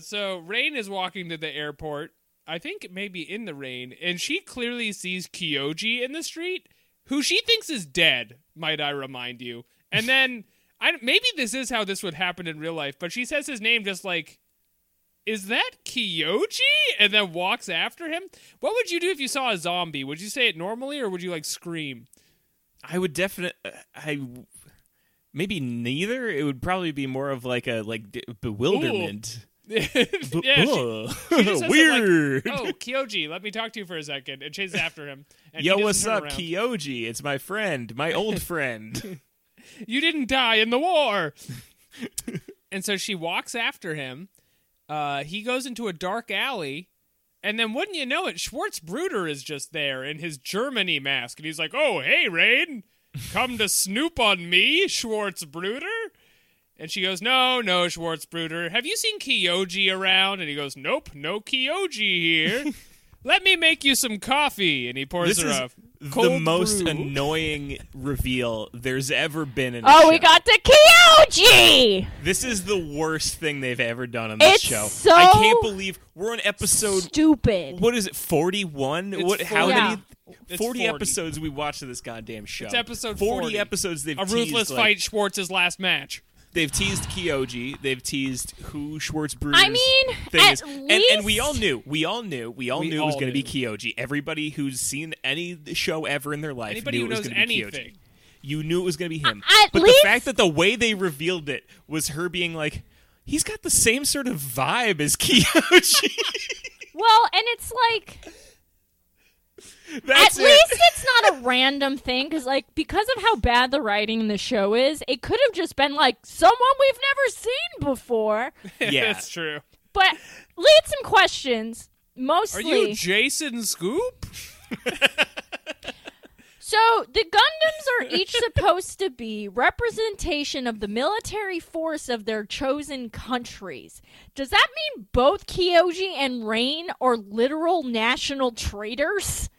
So Rain is walking to the airport, I think maybe in the rain, and she clearly sees Kyoji in the street, who she thinks is dead, might I remind you. And then, maybe this is how this would happen in real life, but she says his name just like, is that Kyoji? And then walks after him. What would you do if you saw a zombie? Would you say it normally, or would you, like, scream? I would definitely... Maybe neither. It would probably be more of like a bewilderment. Yeah, she just weird. Like, oh, Kyoji, let me talk to you for a second, and chases after him. And yo, what's up, around. Kyoji? It's my friend, my old friend. You didn't die in the war. And so she walks after him. He goes into a dark alley, and then wouldn't you know it, Schwarz Bruder is just there in his Germany mask, and he's like, "Oh, hey, Raiden. Come to snoop on me, Schwarz Bruder?" And she goes, no, Schwarz Bruder. Have you seen Kyoji around? And he goes, nope, no Kyoji here. Let me make you some coffee. And he pours her up. The most annoying reveal there's ever been in this show. We got to Kyoji! This is the worst thing they've ever done on this show. So I can't believe we're on episode... Stupid. What is it, 41? How many... It's 40 episodes we watched of this goddamn show. It's episode 40 episodes they've teased. A ruthless fight, Schwartz's last match. They've teased Kyoji. They've teased who Schwarz Bruder's thing is. And we all knew it was going to be Kyoji. Everybody who's seen any show ever in their life knew it was going to be Kyoji. You knew it was going to be him. The fact that the way they revealed it was her being like, he's got the same sort of vibe as Kyoji. Well, and it's like... At least it's not a random thing, because of how bad the writing in the show is, it could have just been, someone we've never seen before. Yeah, that's true. But lead some questions, mostly. Are you Jason Scoop? So, the Gundams are each supposed to be representation of the military force of their chosen countries. Does that mean both Kyoji and Rain are literal national traitors?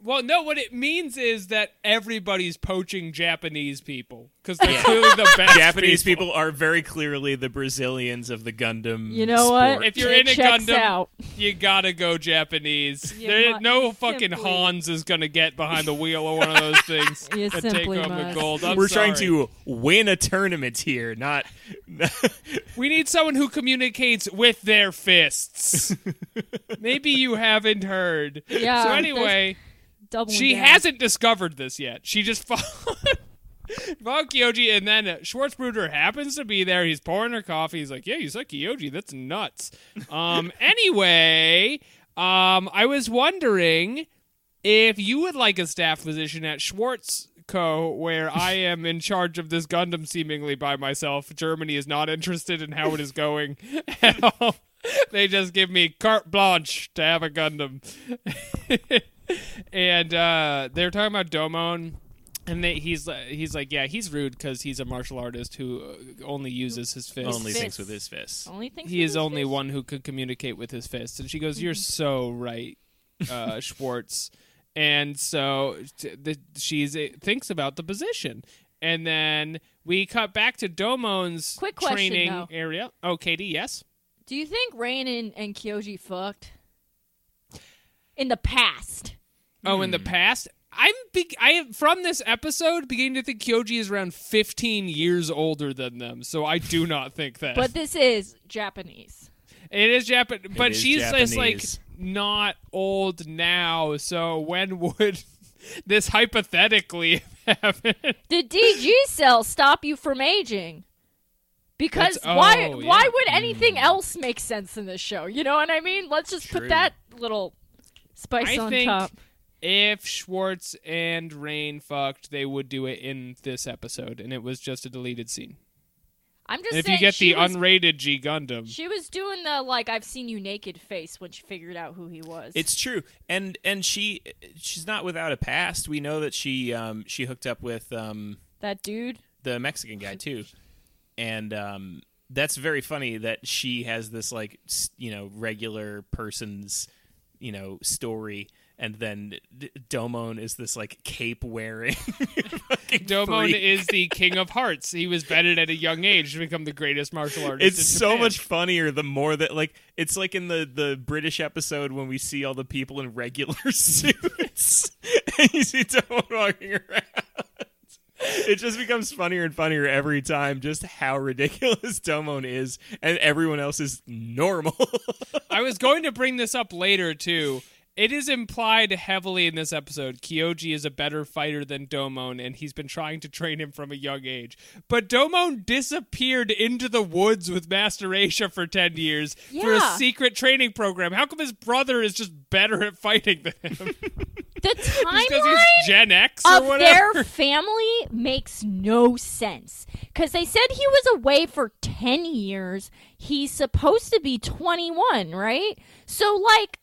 Well, no, what it means is that everybody's poaching Japanese people, because they're clearly the best Japanese people are very clearly the Brazilians of the Gundam sport. What? If you're in a Gundam, you gotta go Japanese. No fucking Hans is gonna get behind the wheel of one of those things and take home the gold. We're trying to win a tournament here, not... We need someone who communicates with their fists. Maybe you haven't heard. Yeah, so anyway... She hasn't discovered this yet. She just followed Kyoji, and then Schwarz Bruder happens to be there. He's pouring her coffee. He's like, yeah, you saw Kyoji. That's nuts. Anyway, I was wondering if you would like a staff position at Schwarz Co., where I am in charge of this Gundam seemingly by myself. Germany is not interested in how it is going at all. They just give me carte blanche to have a Gundam. And they're talking about Domon, and he's like, yeah, he's rude because he's a martial artist who only uses his fists. Only thinks with his fists. He is the only one who could communicate with his fists. And she goes, you're so right, Schwarz. And so she thinks about the position. And then we cut back to Domon's training area. Oh, Katie, yes? Do you think Rain and Kyoji fucked? In the past. Oh, in the past? I am from this episode beginning to think Kyoji is around 15 years older than them, so I do not think that. But this is Japanese. It is Japanese, but she's just not old now, so when would this hypothetically happen? Did DG cell stop you from aging? Because why would anything else make sense in this show? You know what I mean? Let's just put that little... Spice on top. If Schwarz and Rain fucked, they would do it in this episode, and it was just a deleted scene. I'm just saying. If you get the unrated G Gundam, she was doing the "I've seen you naked" face when she figured out who he was. It's true, and she's not without a past. We know that she hooked up with that dude, the Mexican guy too, and that's very funny that she has this regular person's story and then Domon is this like cape wearing. Domon is the king of hearts. He was vetted at a young age to become the greatest martial artist. It's in Japan. So much funnier the more that like it's like in the British episode when we see all the people in regular suits and you see Domon walking around. It just becomes funnier and funnier every time just how ridiculous Domon is and everyone else is normal. I was going to bring this up later, too. It is implied heavily in this episode Kyoji is a better fighter than Domon, and he's been trying to train him from a young age. But Domon disappeared into the woods with Master Asia for 10 years for a secret training program. How come his brother is just better at fighting than him? The timeline Gen X or of whatever. Their family makes no sense. Because they said he was away for 10 years. He's supposed to be 21, right? So, like...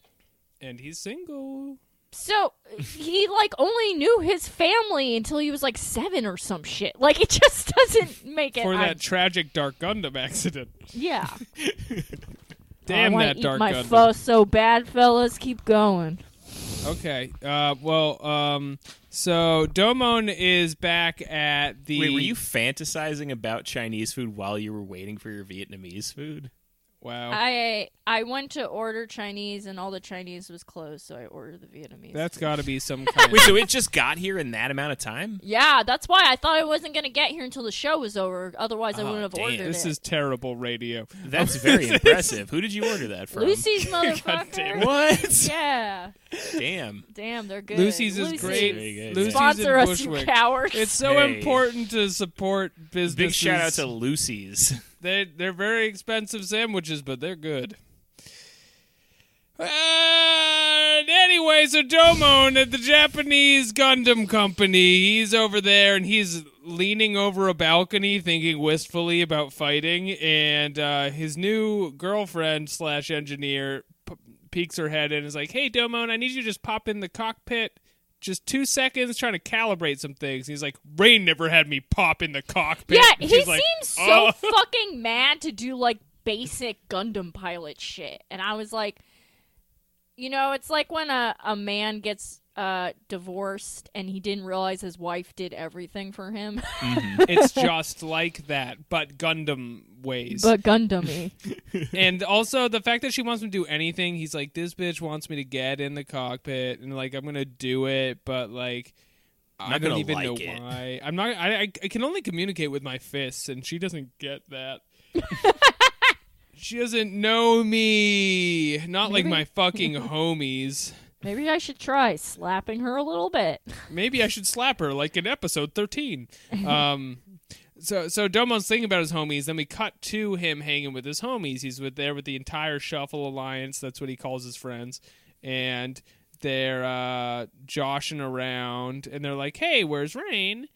And he's single. So, he, like, only knew his family until he was, like, 7 or some shit. Like, it just doesn't make it... For that tragic Dark Gundam accident. Yeah. Damn that Dark Gundam. I want to eat my pho so bad, fellas. Keep going. Okay. So Domon is back at the... Wait, were you fantasizing about Chinese food while you were waiting for your Vietnamese food? Wow. I went to order Chinese, and all the Chinese was closed, so I ordered the Vietnamese. That's got to be some kind of... Wait, so it just got here in that amount of time? Yeah, that's why I thought I wasn't going to get here until the show was over. Otherwise, I wouldn't have ordered it. This is terrible radio. That's very impressive. Who did you order that from? Lucy's motherfucker. What? Yeah. Damn, they're good. Lucy's is great. Lucy's sponsor us, you cowards. It's so important to support businesses. Big shout out to Lucy's. They're very expensive sandwiches, but they're good. Anyway, so Domon at the Japanese Gundam Company, he's over there and he's leaning over a balcony thinking wistfully about fighting, and his new girlfriend / engineer peeks her head and is like, hey, Domon, I need you to just pop in the cockpit. Just 2 seconds trying to calibrate some things. He's like, Rain never had me pop in the cockpit. Yeah, he seems so fucking mad to do, like, basic Gundam pilot shit. And I was like, you know, it's like when a man gets divorced and he didn't realize his wife did everything for him. Mm-hmm. It's just like that, but Gundam ways. But Gundam-y. And also the fact that she wants him to do anything, he's like, this bitch wants me to get in the cockpit and like I'm gonna do it, but like I don't even know why. I'm not. I can only communicate with my fists, and she doesn't get that. She doesn't know me. Not like my fucking homies. Maybe I should try slapping her a little bit. Maybe I should slap her like in episode 13. So Domon's thinking about his homies. Then we cut to him hanging with his homies. He's with the entire Shuffle Alliance. That's what he calls his friends. And they're joshing around. And they're like, hey, where's Rain?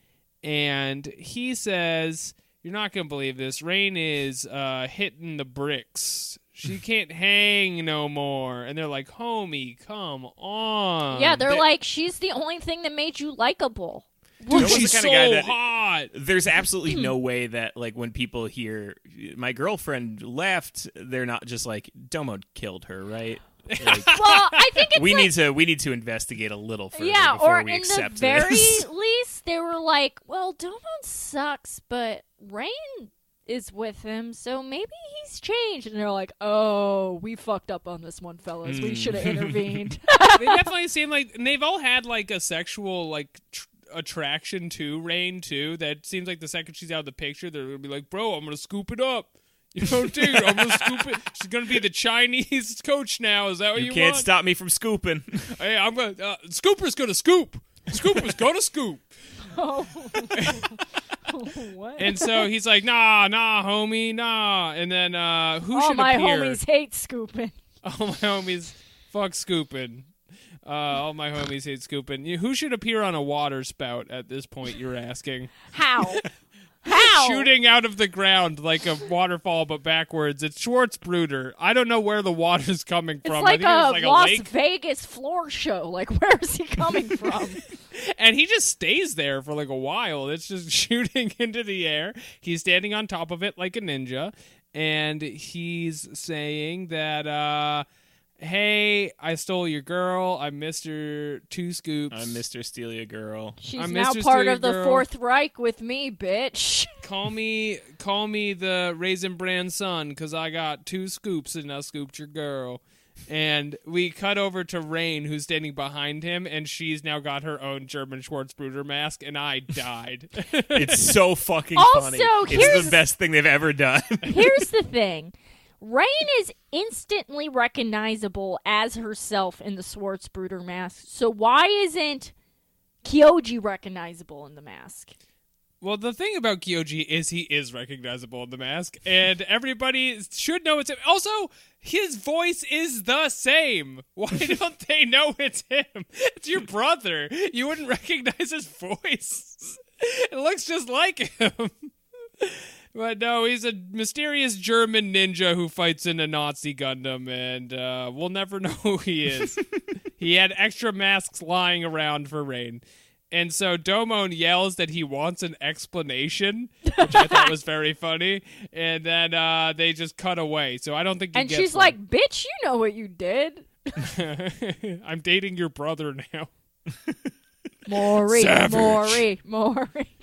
And he says, you're not going to believe this. Rain is hitting the bricks. She can't hang no more. And they're like, homie, come on. Yeah, they're like, she's the only thing that made you likable. Well, she's the kind of guy that hot. There's absolutely no way that, like, when people hear, my girlfriend left, they're not just like, Domon killed her, right? Like, well, I think it's we need to investigate a little further before we accept this. Yeah, or in the very least, they were like, well, Domon sucks, but Rain is with him, so maybe he's changed. And they're like, oh, we fucked up on this one, fellas. We should have intervened. They definitely seem like, and they've all had like a sexual like attraction to Rain too. That seems like the second she's out of the picture, they're gonna be like, bro, I'm gonna scoop it up. You know, dude, I'm gonna scoop it. She's gonna be the Chinese coach now. Is that what you want? You can't stop me from scooping. Hey, I'm gonna Scooper's gonna scoop. Scooper's gonna scoop. Oh. What? And so he's like, nah, homie, nah. And then who should appear? All my homies hate scooping. All my homies fuck scooping. All my homies hate scooping. Who should appear on a water spout at this point, you're asking? How? Shooting out of the ground like a waterfall, but backwards. It's Schwarz Bruder. I don't know where the water's coming from. It's like a Las lake. Vegas floor show. Like, where is he coming from? And he just stays there for like a while. It's just shooting into the air. He's standing on top of it like a ninja. And he's saying that hey, I stole your girl. I'm Mr. Two Scoops. I'm Mr. Steal Your Girl. She's now part of the Fourth Reich with me, bitch. Call me the Raisin Bran son, because I got two scoops and I scooped your girl. And we cut over to Rain, who's standing behind him, and she's now got her own German Schwarz Bruder mask, and I died. It's so fucking funny. It's the best thing they've ever done. Here's the thing. Rain is instantly recognizable as herself in the Schwarz Bruder mask, so why isn't Kyoji recognizable in the mask? Well, the thing about Kyoji is he is recognizable in the mask, and everybody should know it's him. Also, his voice is the same. Why don't they know it's him? It's your brother. You wouldn't recognize his voice. It looks just like him. But no, he's a mysterious German ninja who fights in a Nazi Gundam, and we'll never know who he is. He had extra masks lying around for Rain. And so Domon yells that he wants an explanation, which I thought was very funny. And then they just cut away. So I don't think he gets And she's one. Like, bitch, you know what you did. I'm dating your brother now. Maury. Savage. Maury.